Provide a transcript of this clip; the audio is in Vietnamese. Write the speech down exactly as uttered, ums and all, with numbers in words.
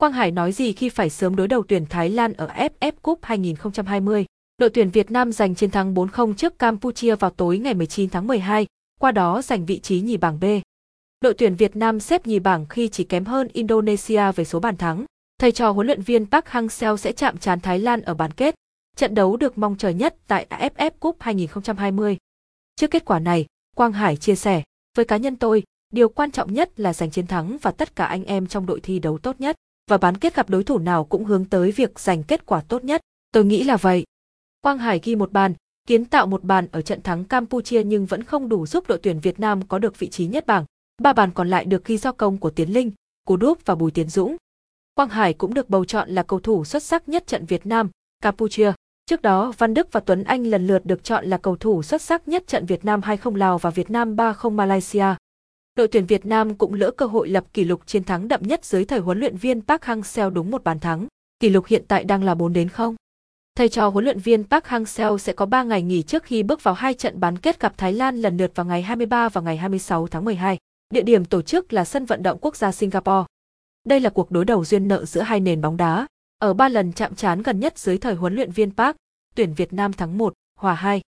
Quang Hải nói gì khi phải sớm đối đầu tuyển Thái Lan ở ép ép Cup hai không hai không. Đội tuyển Việt Nam giành chiến thắng bốn không trước Campuchia vào tối ngày mười chín tháng mười hai, qua đó giành vị trí nhì bảng B. Đội tuyển Việt Nam xếp nhì bảng khi chỉ kém hơn Indonesia về số bàn thắng. Thầy trò huấn luyện viên Park Hang-seo sẽ chạm trán Thái Lan ở bán kết, trận đấu được mong chờ nhất tại ép ép Cup hai không hai không. Trước kết quả này, Quang Hải chia sẻ, với cá nhân tôi, điều quan trọng nhất là giành chiến thắng và tất cả anh em trong đội thi đấu tốt nhất. Và bán kết gặp đối thủ nào cũng hướng tới việc giành kết quả tốt nhất. Tôi nghĩ là vậy. Quang Hải ghi một bàn, kiến tạo một bàn ở trận thắng Campuchia nhưng vẫn không đủ giúp đội tuyển Việt Nam có được vị trí nhất bảng. Ba bàn còn lại được ghi do công của Tiến Linh, Cú Đúp và Bùi Tiến Dũng. Quang Hải cũng được bầu chọn là cầu thủ xuất sắc nhất trận Việt Nam, Campuchia. Trước đó, Văn Đức và Tuấn Anh lần lượt được chọn là cầu thủ xuất sắc nhất trận Việt Nam hai không Lào và Việt Nam ba không Malaysia. Đội tuyển Việt Nam cũng lỡ cơ hội lập kỷ lục chiến thắng đậm nhất dưới thời huấn luyện viên Park Hang-seo đúng một bàn thắng. Kỷ lục hiện tại đang là bốn đến không. Thầy trò huấn luyện viên Park Hang-seo sẽ có ba ngày nghỉ trước khi bước vào hai trận bán kết gặp Thái Lan lần lượt vào ngày hai mươi ba và ngày hai mươi sáu tháng mười hai. Địa điểm tổ chức là sân vận động quốc gia Singapore. Đây là cuộc đối đầu duyên nợ giữa hai nền bóng đá. Ở ba lần chạm trán gần nhất dưới thời huấn luyện viên Park, tuyển Việt Nam thắng một, hòa hai.